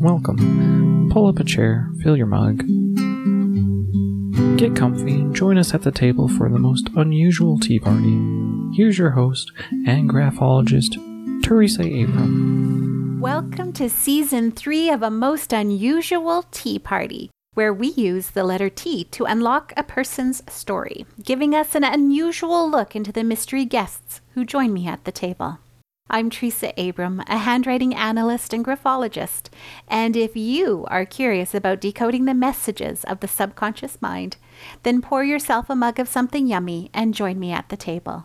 welcome. Pull up a chair, fill your mug, get comfy, and join us at the table for the most unusual tea party. Here's your host and graphologist, Teresa Abram. Welcome to Season 3 of A Most Unusual Tea Party, where we use the letter T to unlock a person's story, giving us an unusual look into the mystery guests who join me at the table. I'm Teresa Abram, a handwriting analyst and graphologist, and if you are curious about decoding the messages of the subconscious mind, then pour yourself a mug of something yummy and join me at the table.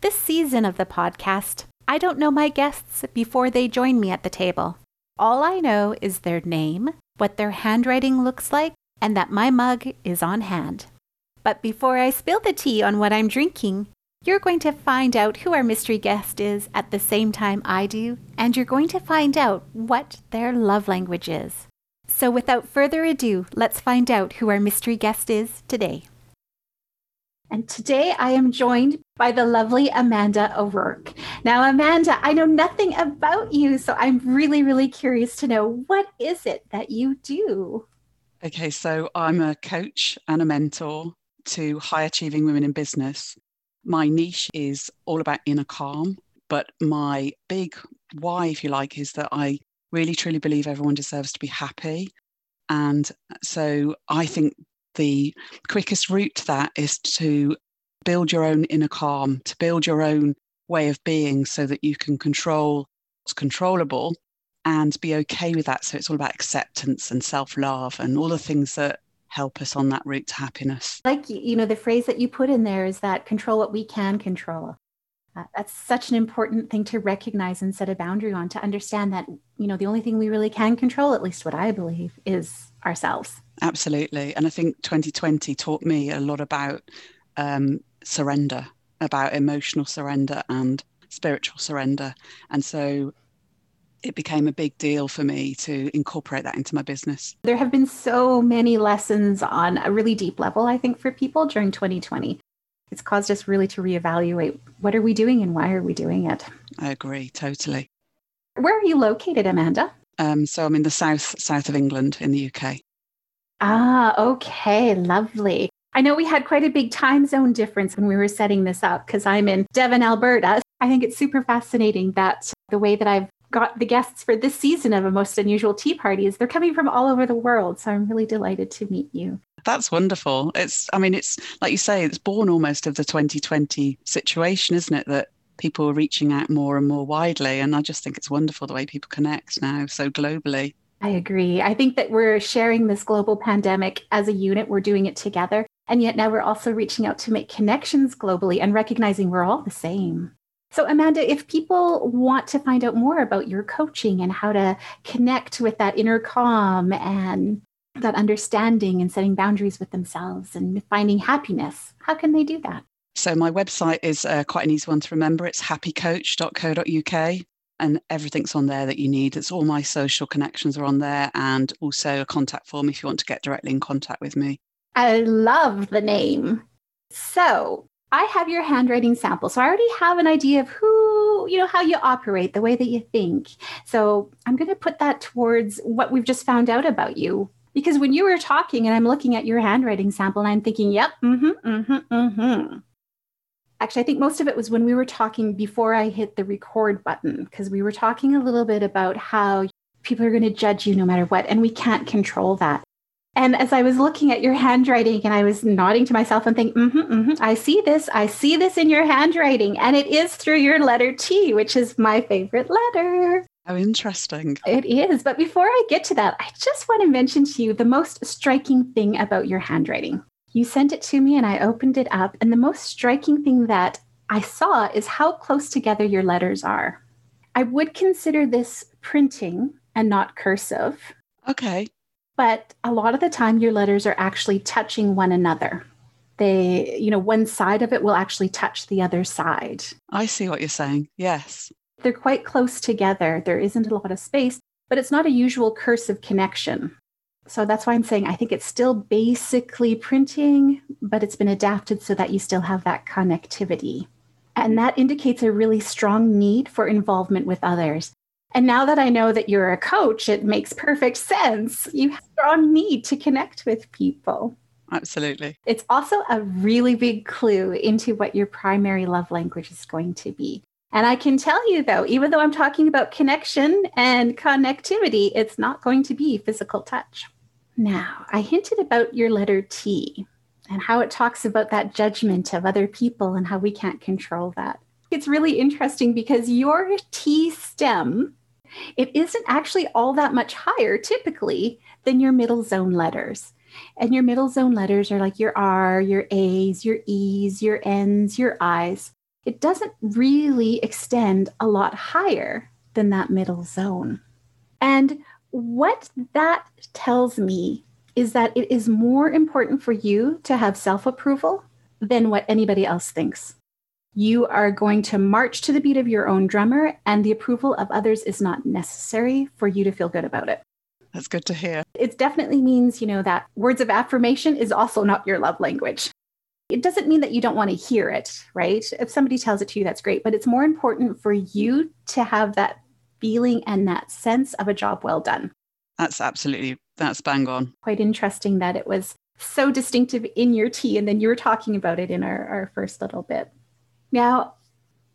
This season of the podcast, I don't know my guests before they join me at the table. All I know is their name, what their handwriting looks like, and that my mug is on hand. But before I spill the tea on what I'm drinking, you're going to find out who our mystery guest is at the same time I do, and you're going to find out what their love language is. So without further ado, let's find out who our mystery guest is today. And today I am joined by the lovely Amanda O'Rourke. Now, Amanda, I know nothing about you, so I'm really, really curious to know, what is it that you do? Okay, so I'm a coach and a mentor to high-achieving women in business. My niche is all about inner calm, but my big why, if you like, is that I really truly believe everyone deserves to be happy. And so I think the quickest route to that is to build your own inner calm, to build your own way of being so that you can control what's controllable and be okay with that. So it's all about acceptance and self-love and all the things that help us on that route to happiness. Like, you know, the phrase that you put in there is that control what we can control. That's such an important thing to recognize and set a boundary on, to understand that, you know, the only thing we really can control, at least what I believe, is ourselves. Absolutely. And I think 2020 taught me a lot about surrender, about emotional surrender and spiritual surrender. And so it became a big deal for me to incorporate that into my business. There have been so many lessons on a really deep level, I think, for people during 2020. It's caused us really to reevaluate, what are we doing and why are we doing it? I agree, totally. Where are you located, Amanda? So I'm in the south of England in the UK. Ah, okay, lovely. I know we had quite a big time zone difference when we were setting this up because I'm in Devon, Alberta. I think it's super fascinating that the way that I've got the guests for this season of A Most Unusual Tea Party is they're coming from all over the world. So I'm really delighted to meet you. That's wonderful. It's like you say, it's born almost of the 2020 situation, isn't it? That people are reaching out more and more widely. And I just think it's wonderful the way people connect now so globally. I agree. I think that we're sharing this global pandemic as a unit. We're doing it together. And yet now we're also reaching out to make connections globally and recognizing we're all the same. So Amanda, if people want to find out more about your coaching and how to connect with that inner calm and that understanding and setting boundaries with themselves and finding happiness, how can they do that? So my website is quite an easy one to remember. It's happycoach.co.uk and everything's on there that you need. It's all my social connections are on there and also a contact form if you want to get directly in contact with me. I love the name. So I have your handwriting sample. So I already have an idea of who, you know, how you operate, the way that you think. So I'm going to put that towards what we've just found out about you. Because when you were talking and I'm looking at your handwriting sample and I'm thinking, yep, Actually, I think most of it was when we were talking before I hit the record button, because we were talking a little bit about how people are going to judge you no matter what, and we can't control that. And as I was looking at your handwriting and I was nodding to myself and thinking, I see this in your handwriting. And it is through your letter T, which is my favorite letter. How interesting. It is. But before I get to that, I just want to mention to you the most striking thing about your handwriting. You sent it to me and I opened it up. And the most striking thing that I saw is how close together your letters are. I would consider this printing and not cursive. Okay. But a lot of the time, your letters are actually touching one another. They, you know, one side of it will actually touch the other side. I see what you're saying. Yes. They're quite close together. There isn't a lot of space, but it's not a usual cursive connection. So that's why I'm saying I think it's still basically printing, but it's been adapted so that you still have that connectivity. And that indicates a really strong need for involvement with others. And now that I know that you're a coach, it makes perfect sense. You have a strong need to connect with people. Absolutely. It's also a really big clue into what your primary love language is going to be. And I can tell you, though, even though I'm talking about connection and connectivity, it's not going to be physical touch. Now, I hinted about your letter T and how it talks about that judgment of other people and how we can't control that. It's really interesting because your T stem, it isn't actually all that much higher typically than your middle zone letters. And your middle zone letters are like your R, your A's, your E's, your N's, your I's. It doesn't really extend a lot higher than that middle zone. And what that tells me is that it is more important for you to have self-approval than what anybody else thinks. You are going to march to the beat of your own drummer, and the approval of others is not necessary for you to feel good about it. That's good to hear. It definitely means, that words of affirmation is also not your love language. It doesn't mean that you don't want to hear it, right? If somebody tells it to you, that's great. But it's more important for you to have that feeling and that sense of a job well done. That's bang on. Quite interesting that it was so distinctive in your tea. And then you were talking about it in our first little bit. Now,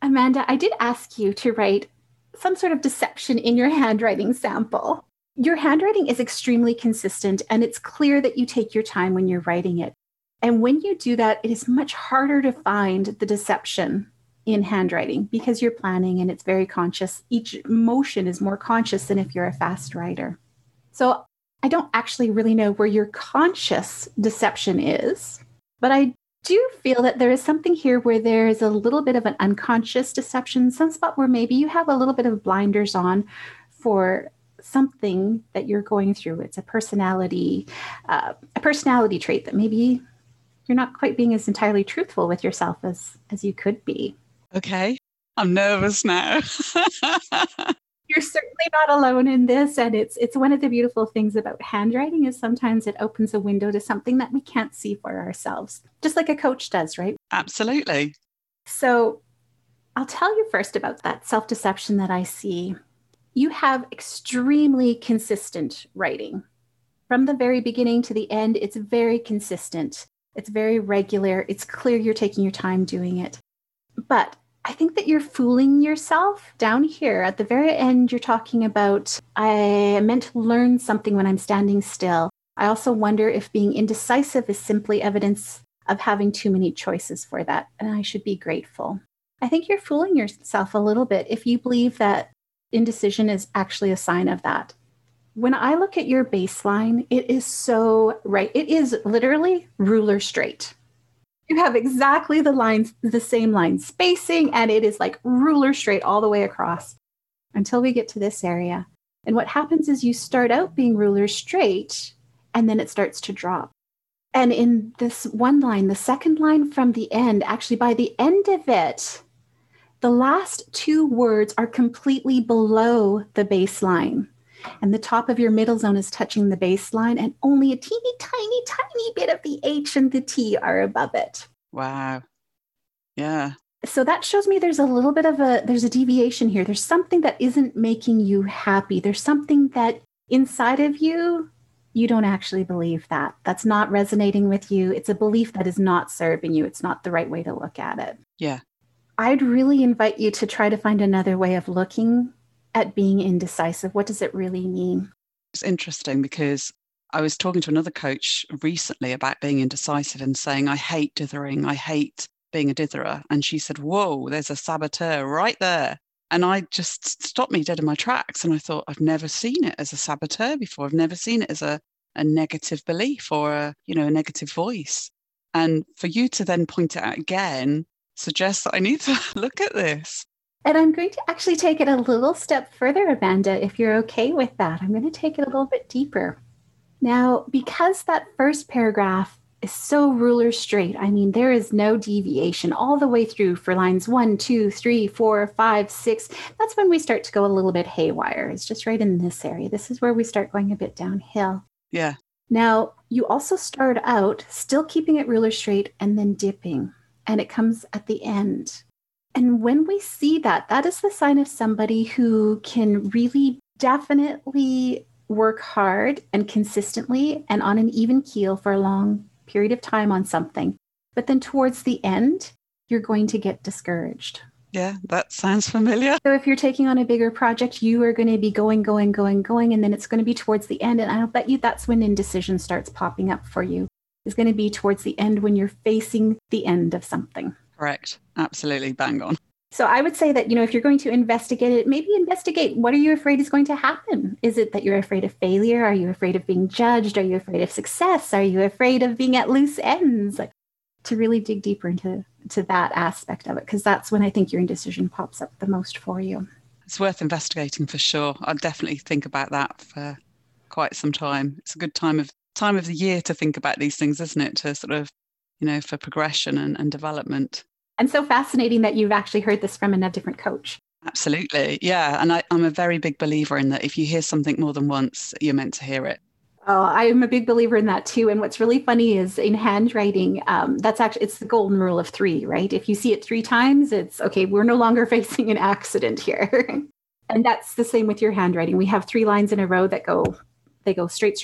Amanda, I did ask you to write some sort of deception in your handwriting sample. Your handwriting is extremely consistent, and it's clear that you take your time when you're writing it. And when you do that, it is much harder to find the deception in handwriting because you're planning and it's very conscious. Each motion is more conscious than if you're a fast writer. So I don't actually really know where your conscious deception is, but I do feel that there is something here where there is a little bit of an unconscious deception, some spot where maybe you have a little bit of blinders on for something that you're going through. It's a personality trait that maybe you're not quite being as entirely truthful with yourself as you could be. Okay. I'm nervous now. You're certainly not alone in this. And it's one of the beautiful things about handwriting is sometimes it opens a window to something that we can't see for ourselves, just like a coach does, right? Absolutely. So I'll tell you first about that self-deception that I see. You have extremely consistent writing. From the very beginning to the end, it's very consistent. It's very regular. It's clear you're taking your time doing it. But I think that you're fooling yourself down here. At the very end, you're talking about, I meant to learn something when I'm standing still. I also wonder if being indecisive is simply evidence of having too many choices for that, and I should be grateful. I think you're fooling yourself a little bit if you believe that indecision is actually a sign of that. When I look at your baseline, it is so right. It is literally ruler straight. You have exactly the lines, the same line spacing, and it is like ruler straight all the way across until we get to this area. And what happens is you start out being ruler straight, and then it starts to drop. And in this one line, the second line from the end, actually by the end of it, the last two words are completely below the baseline. And the top of your middle zone is touching the baseline, and only a teeny, tiny, tiny bit of the H and the T are above it. Wow. Yeah. So that shows me there's a little bit of there's a deviation here. There's something that isn't making you happy. There's something that inside of you, you don't actually believe that. That's not resonating with you. It's a belief that is not serving you. It's not the right way to look at it. Yeah. I'd really invite you to try to find another way of looking at being indecisive. What does it really mean? It's interesting because I was talking to another coach recently about being indecisive and saying, I hate dithering. I hate being a ditherer. And she said, whoa, there's a saboteur right there. And I just stopped me dead in my tracks. And I thought, I've never seen it as a saboteur before. I've never seen it as a negative belief or a negative voice. And for you to then point it out again suggests that I need to look at this. And I'm going to actually take it a little step further, Amanda, if you're okay with that. I'm going to take it a little bit deeper. Now, because that first paragraph is so ruler straight, I mean, there is no deviation all the way through for lines 1, 2, 3, 4, 5, 6. That's when we start to go a little bit haywire. It's just right in this area. This is where we start going a bit downhill. Yeah. Now, you also start out still keeping it ruler straight and then dipping, and it comes at the end. And when we see that, that is the sign of somebody who can really definitely work hard and consistently and on an even keel for a long period of time on something. But then towards the end, you're going to get discouraged. Yeah, that sounds familiar. So if you're taking on a bigger project, you are going to be going, and then it's going to be towards the end. And I'll bet you that's when indecision starts popping up for you. It's going to be towards the end when you're facing the end of something. Correct. Absolutely. Bang on. So I would say that, you know, if you're going to investigate it, maybe investigate what are you afraid is going to happen? Is it that you're afraid of failure? Are you afraid of being judged? Are you afraid of success? Are you afraid of being at loose ends? Like, to really dig deeper into that aspect of it, because that's when I think your indecision pops up the most for you. It's worth investigating for sure. I'll definitely think about that for quite some time. It's a good time of the year to think about these things, isn't it? To sort of, you know, for progression and development. And so fascinating that you've actually heard this from a different coach. Absolutely. Yeah. And I'm a very big believer in that if you hear something more than once, you're meant to hear it. Oh, I'm a big believer in that too. And what's really funny is in handwriting, that's actually, it's the golden rule of three, right? If you see it three times, it's okay, we're no longer facing an accident here. And that's the same with your handwriting. We have three lines in a row that go straight,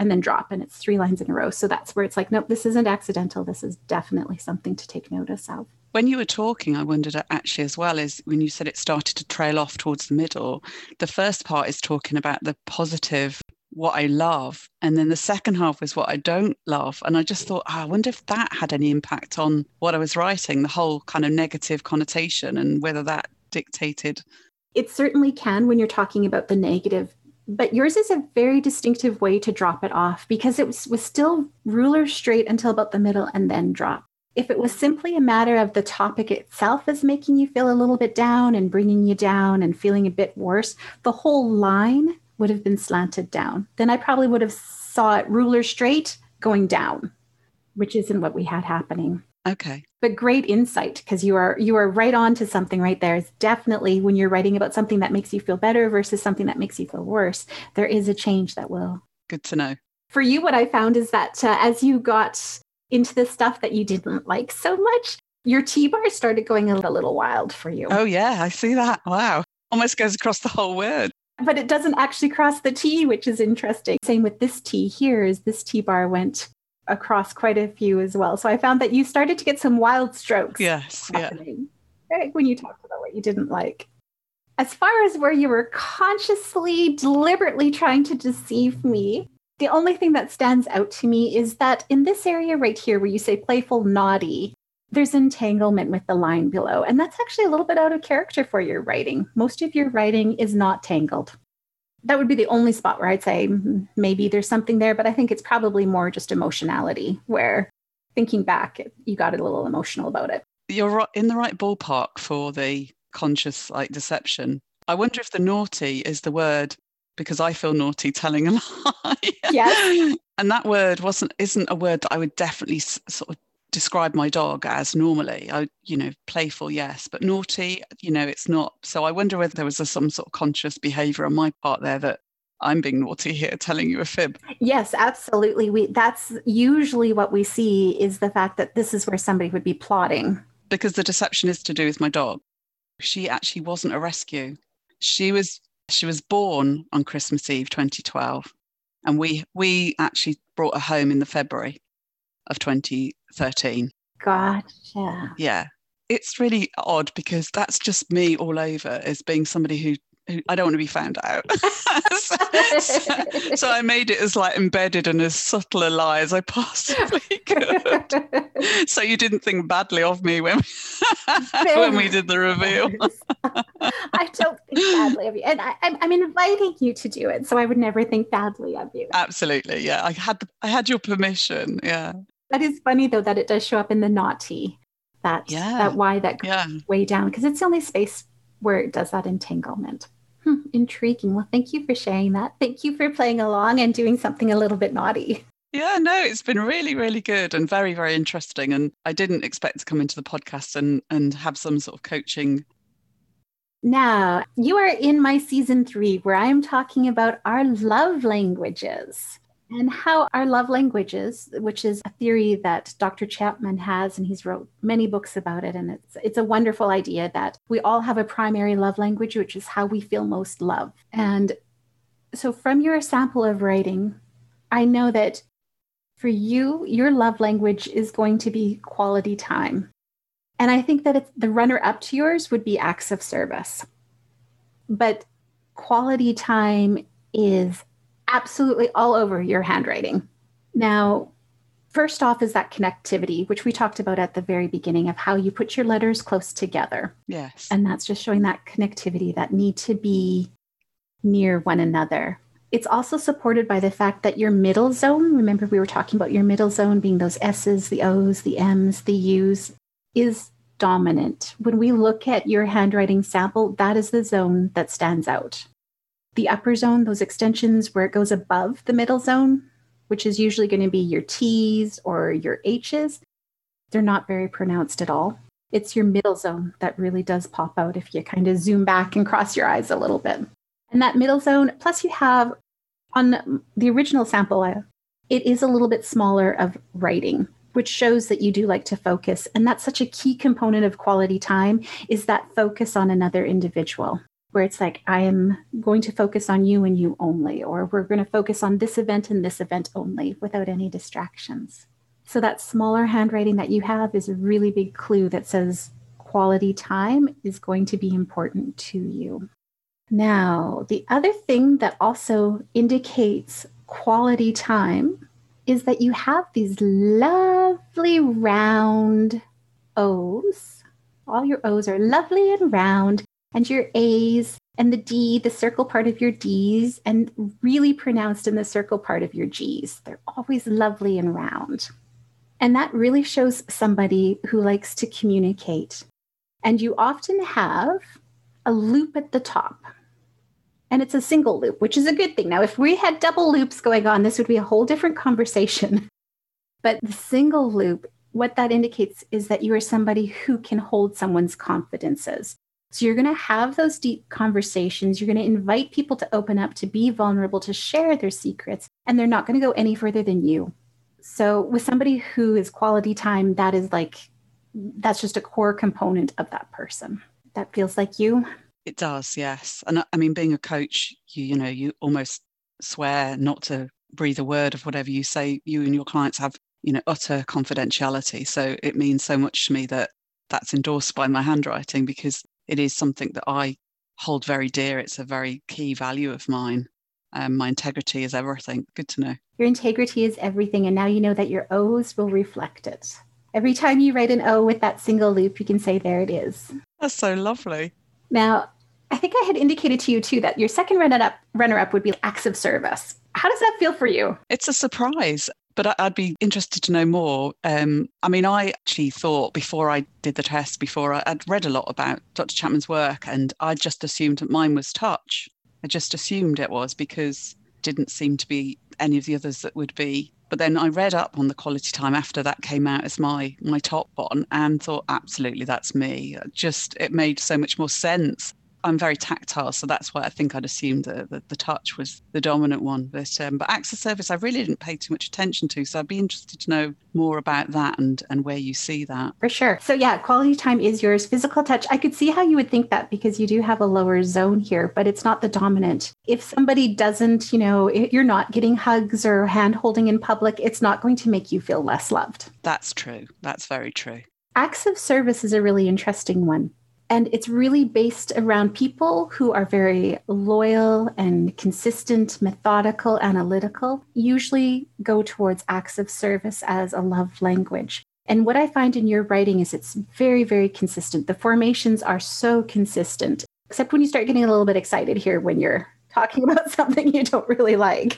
and then drop. And it's three lines in a row. So that's where it's like, nope, this isn't accidental. This is definitely something to take notice of. When you were talking, I wondered actually as well, is when you said it started to trail off towards the middle, the first part is talking about the positive, what I love. And then the second half is what I don't love. And I just thought, I wonder if that had any impact on what I was writing, the whole kind of negative connotation and whether that dictated. It certainly can when you're talking about the negative, but yours is a very distinctive way to drop it off because it was still ruler straight until about the middle and then drop. If it was simply a matter of the topic itself is making you feel a little bit down and bringing you down and feeling a bit worse, the whole line would have been slanted down. Then I probably would have saw it ruler straight going down, which isn't what we had happening. Okay. But great insight, because you are right on to something right there. It's definitely when you're writing about something that makes you feel better versus something that makes you feel worse, there is a change that will. Good to know. For you, what I found is that as you got into the stuff that you didn't like so much, your T-bar started going a little wild for you. Oh yeah, I see that. Wow. Almost goes across the whole word. But it doesn't actually cross the T, which is interesting. Same with this T here, is this T-bar went across quite a few as well. So I found that you started to get some wild strokes. Yes, happening, yeah. Right? When you talked about what you didn't like. As far as where you were consciously, deliberately trying to deceive me, the only thing that stands out to me is that in this area right here where you say playful, naughty, there's entanglement with the line below. And that's actually a little bit out of character for your writing. Most of your writing is not tangled. That would be the only spot where I'd say maybe there's something there, but I think it's probably more just emotionality where thinking back, you got a little emotional about it. You're in the right ballpark for the conscious like deception. I wonder if the naughty is the word because I feel naughty telling a lie. Yes. And that word isn't a word that I would definitely sort of describe my dog as normally. I, you know, playful, yes, but naughty, you know, it's not. So I wonder whether there was some sort of conscious behavior on my part there that I'm being naughty here, telling you a fib. Yes, absolutely. That's usually what we see is the fact that this is where somebody would be plotting. Because the deception is to do with my dog. She actually wasn't a rescue. She was born on Christmas Eve 2012. And we actually brought her home in the February of 2013. Gotcha. Yeah. It's really odd because that's just me all over as being somebody who I don't want to be found out. so I made it as like embedded and as subtle a lie as I possibly could. So you didn't think badly of me when we did the reveal. I don't think badly of you. And I'm inviting you to do it. So I would never think badly of you. Absolutely. Yeah. I had your permission. Yeah. That is funny, though, that it does show up in the naughty, that goes way down, because it's the only space where it does that entanglement. Intriguing. Well, thank you for sharing that. Thank you for playing along and doing something a little bit naughty. Yeah, no, it's been really, really good and very, very interesting. And I didn't expect to come into the podcast and have some sort of coaching. Now, you are in my season 3, where I'm talking about our love languages. and how our love languages, which is a theory that Dr. Chapman has, and he's wrote many books about it. And it's a wonderful idea that we all have a primary love language, which is how we feel most love. And so from your sample of writing, I know that for you, your love language is going to be quality time. And I think that the runner up to yours would be acts of service. But quality time is absolutely all over your handwriting. Now, first off is that connectivity, which we talked about at the very beginning of how you put your letters close together. Yes. And that's just showing that connectivity, that need to be near one another. It's also supported by the fact that your middle zone, remember we were talking about your middle zone being those S's, the O's, the M's, the U's, is dominant. When we look at your handwriting sample, that is the zone that stands out. The upper zone, those extensions where it goes above the middle zone, which is usually going to be your T's or your H's, they're not very pronounced at all. It's your middle zone that really does pop out if you kind of zoom back and cross your eyes a little bit. And that middle zone, plus you have on the original sample, it is a little bit smaller of writing, which shows that you do like to focus. And that's such a key component of quality time, is that focus on another individual, where it's like, I am going to focus on you and you only, or we're going to focus on this event and this event only without any distractions. So that smaller handwriting that you have is a really big clue that says quality time is going to be important to you. Now, the other thing that also indicates quality time is that you have these lovely round O's. All your O's are lovely and round, and your A's and the D, the circle part of your D's, and really pronounced in the circle part of your G's. They're always lovely and round. And that really shows somebody who likes to communicate. And you often have a loop at the top. And it's a single loop, which is a good thing. Now, if we had double loops going on, this would be a whole different conversation. But the single loop, what that indicates is that you are somebody who can hold someone's confidences. So you're going to have those deep conversations. You're going to invite people to open up, to be vulnerable, to share their secrets, and they're not going to go any further than you. So with somebody who is quality time, that is like, that's just a core component of that person. That feels like you. It does, yes. And I mean, being a coach, you know, you almost swear not to breathe a word of whatever you say. You and your clients have, you know, utter confidentiality. So it means so much to me that that's endorsed by my handwriting, because it is something that I hold very dear. It's a very key value of mine. My integrity is everything. Good to know. Your integrity is everything. And now you know that your O's will reflect it. Every time you write an O with that single loop, you can say, there it is. That's so lovely. Now, I think I had indicated to you too that your second runner-up would be acts of service. How does that feel for you? It's a surprise, but I'd be interested to know more. I mean, I actually thought before I did the test, I'd read a lot about Dr. Chapman's work, and I just assumed that mine was touch. I just assumed it was, because it didn't seem to be any of the others that would be. But then I read up on the quality time after that came out as my top one, and thought, absolutely, that's me. It made so much more sense. I'm very tactile, so that's why I think I'd assumed that the touch was the dominant one. But acts of service, I really didn't pay too much attention to, so I'd be interested to know more about that and where you see that. For sure. So yeah, quality time is yours. Physical touch, I could see how you would think that, because you do have a lower zone here, but it's not the dominant. If somebody doesn't, if you're not getting hugs or hand holding in public, it's not going to make you feel less loved. That's true. That's very true. Acts of service is a really interesting one. And it's really based around people who are very loyal and consistent, methodical, analytical, usually go towards acts of service as a love language. And what I find in your writing is it's very, very consistent. The formations are so consistent, except when you start getting a little bit excited here when you're talking about something you don't really like.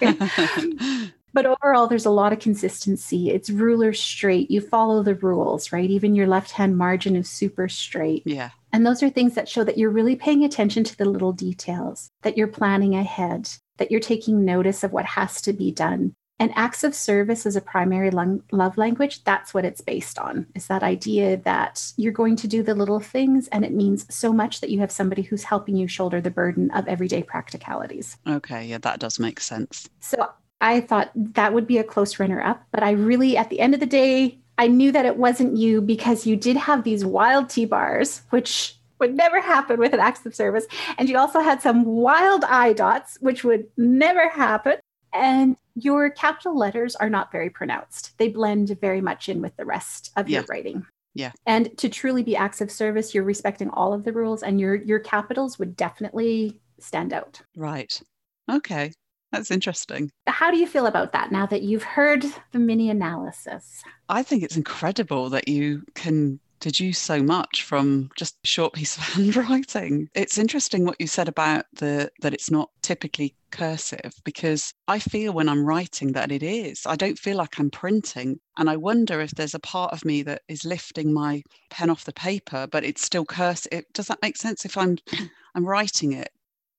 But overall, there's a lot of consistency. It's ruler straight. You follow the rules, right? Even your left-hand margin is super straight. Yeah. And those are things that show that you're really paying attention to the little details, that you're planning ahead, that you're taking notice of what has to be done. And acts of service is a primary love language. That's what it's based on, is that idea that you're going to do the little things, and it means so much that you have somebody who's helping you shoulder the burden of everyday practicalities. Okay. Yeah, that does make sense. So I thought that would be a close runner-up, but I really, at the end of the day, I knew that it wasn't you because you did have these wild T-bars, which would never happen with an acts of service. And you also had some wild I dots, which would never happen. And your capital letters are not very pronounced. They blend very much in with the rest of your writing. Yeah. And to truly be acts of service, you're respecting all of the rules, and your capitals would definitely stand out. Right. Okay. That's interesting. How do you feel about that now that you've heard the mini analysis? I think it's incredible that you can deduce so much from just a short piece of handwriting. It's interesting what you said about that it's not typically cursive, because I feel when I'm writing that it is. I don't feel like I'm printing. And I wonder if there's a part of me that is lifting my pen off the paper, but it's still cursive. Does that make sense? If I'm writing it,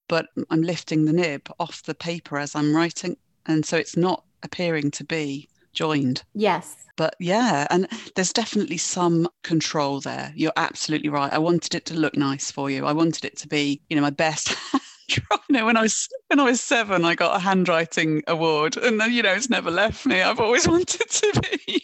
but I'm lifting the nib off the paper as I'm writing. And so it's not appearing to be joined. Yes. But yeah, and there's definitely some control there. You're absolutely right. I wanted it to look nice for you. I wanted it to be, my best. When I was 7, I got a handwriting award, and then, it's never left me. I've always wanted to be.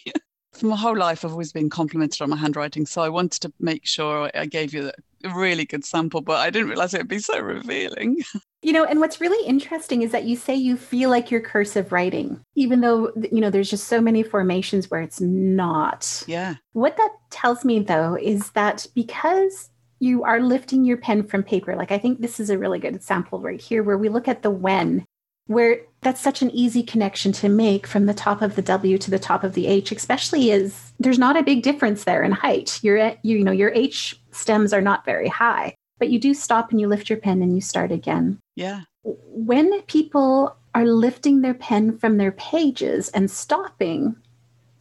For my whole life, I've always been complimented on my handwriting. So I wanted to make sure I gave you a really good sample, but I didn't realize it would be so revealing. And what's really interesting is that you say you feel like you're cursive writing, even though, there's just so many formations where it's not. Yeah. What that tells me, though, is that because you are lifting your pen from paper, like I think this is a really good example right here where we look at the when, where that's such an easy connection to make from the top of the W to the top of the H, especially as there's not a big difference there in height. Your H stems are not very high, but you do stop and you lift your pen and you start again. Yeah. When people are lifting their pen from their pages and stopping,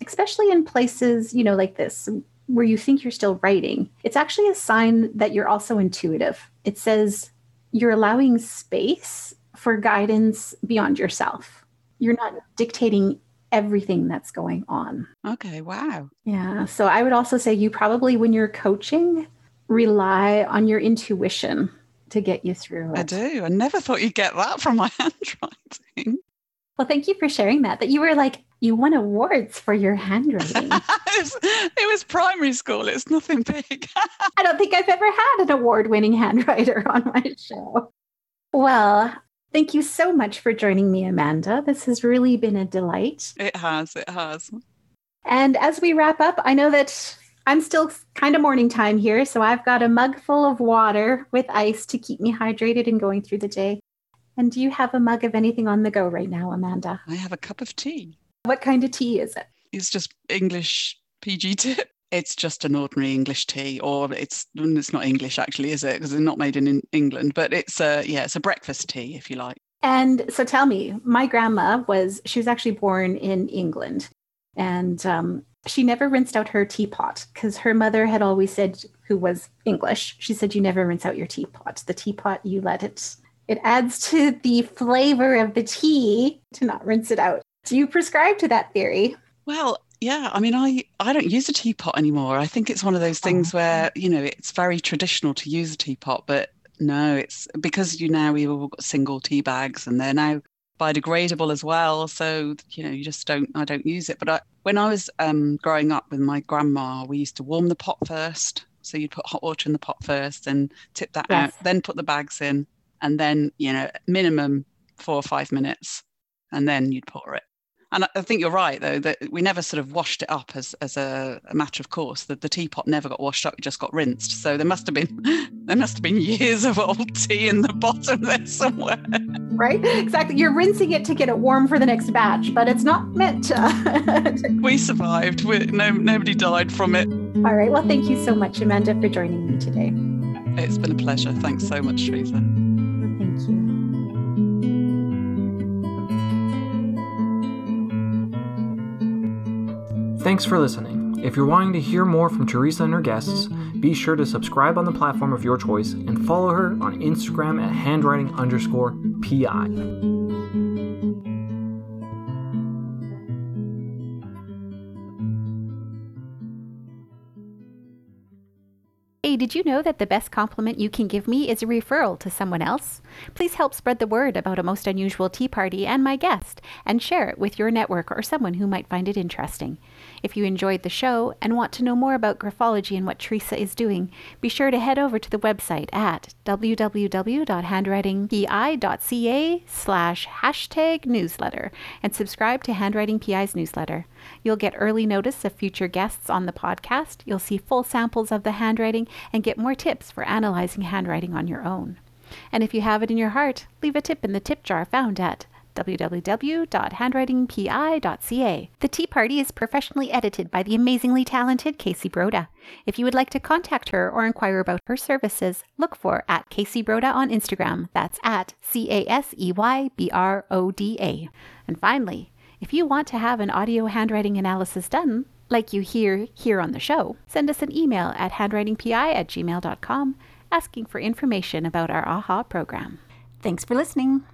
especially in places, like this, where you think you're still writing, it's actually a sign that you're also intuitive. It says you're allowing space for guidance beyond yourself. You're not dictating everything that's going on. Okay, wow. Yeah. So I would also say you probably, when you're coaching, rely on your intuition to get you through it. I do. I never thought you'd get that from my handwriting. Well, thank you for sharing that you were like, you won awards for your handwriting. It was primary school. It's nothing big. I don't think I've ever had an award-winning handwriter on my show. Well, thank you so much for joining me, Amanda. This has really been a delight. It has. And as we wrap up, I know that I'm still kind of morning time here, so I've got a mug full of water with ice to keep me hydrated and going through the day. And do you have a mug of anything on the go right now, Amanda? I have a cup of tea. What kind of tea is it? It's just English PG tip. It's just an ordinary English tea, or it's not English actually, is it? Because it's not made in England, but it's a breakfast tea, if you like. And so tell me, my grandma she was actually born in England, and she never rinsed out her teapot because her mother had always said, who was English, she said, you never rinse out your teapot. The teapot, you let it. It adds to the flavor of the tea to not rinse it out. Do you prescribe to that theory? Well, yeah, I mean, I don't use a teapot anymore. I think it's one of those things where, it's very traditional to use a teapot, but no, it's because we've all got single tea bags, and they're now biodegradable as well. So, I don't use it. But when I was growing up with my grandma, we used to warm the pot first. So you'd put hot water in the pot first and tip that out, then put the bags in, and then, minimum 4 or 5 minutes, and then you'd pour it. And I think you're right, though, that we never sort of washed it up as a matter of course. The teapot never got washed up; it just got rinsed. So there must have been years of old tea in the bottom there somewhere. Right? Exactly. You're rinsing it to get it warm for the next batch, but it's not meant to. We survived. Nobody died from it. All right. Well, thank you so much, Amanda, for joining me today. It's been a pleasure. Thanks so much, Teresa. Well, thank you. Thanks for listening. If you're wanting to hear more from Teresa and her guests, be sure to subscribe on the platform of your choice and follow her on Instagram at handwriting_PI. did you know that the best compliment you can give me is a referral to someone else? Please help spread the word about A Most Unusual Tea Party and my guest, and share it with your network or someone who might find it interesting. If you enjoyed the show and want to know more about graphology and what Teresa is doing, be sure to head over to the website at www.handwritingpi.ca/#newsletter and subscribe to Handwriting PI's newsletter. You'll get early notice of future guests on the podcast, you'll see full samples of the handwriting, and get more tips for analyzing handwriting on your own. And if you have it in your heart, leave a tip in the tip jar found at www.handwritingpi.ca. The Tea Party is professionally edited by the amazingly talented Casey Broda. If you would like to contact her or inquire about her services, look for at Casey Broda on Instagram. That's at CASEYBRODA. And finally, if you want to have an audio handwriting analysis done, like you hear here on the show, send us an email at handwritingpi@gmail.com asking for information about our AHA program. Thanks for listening.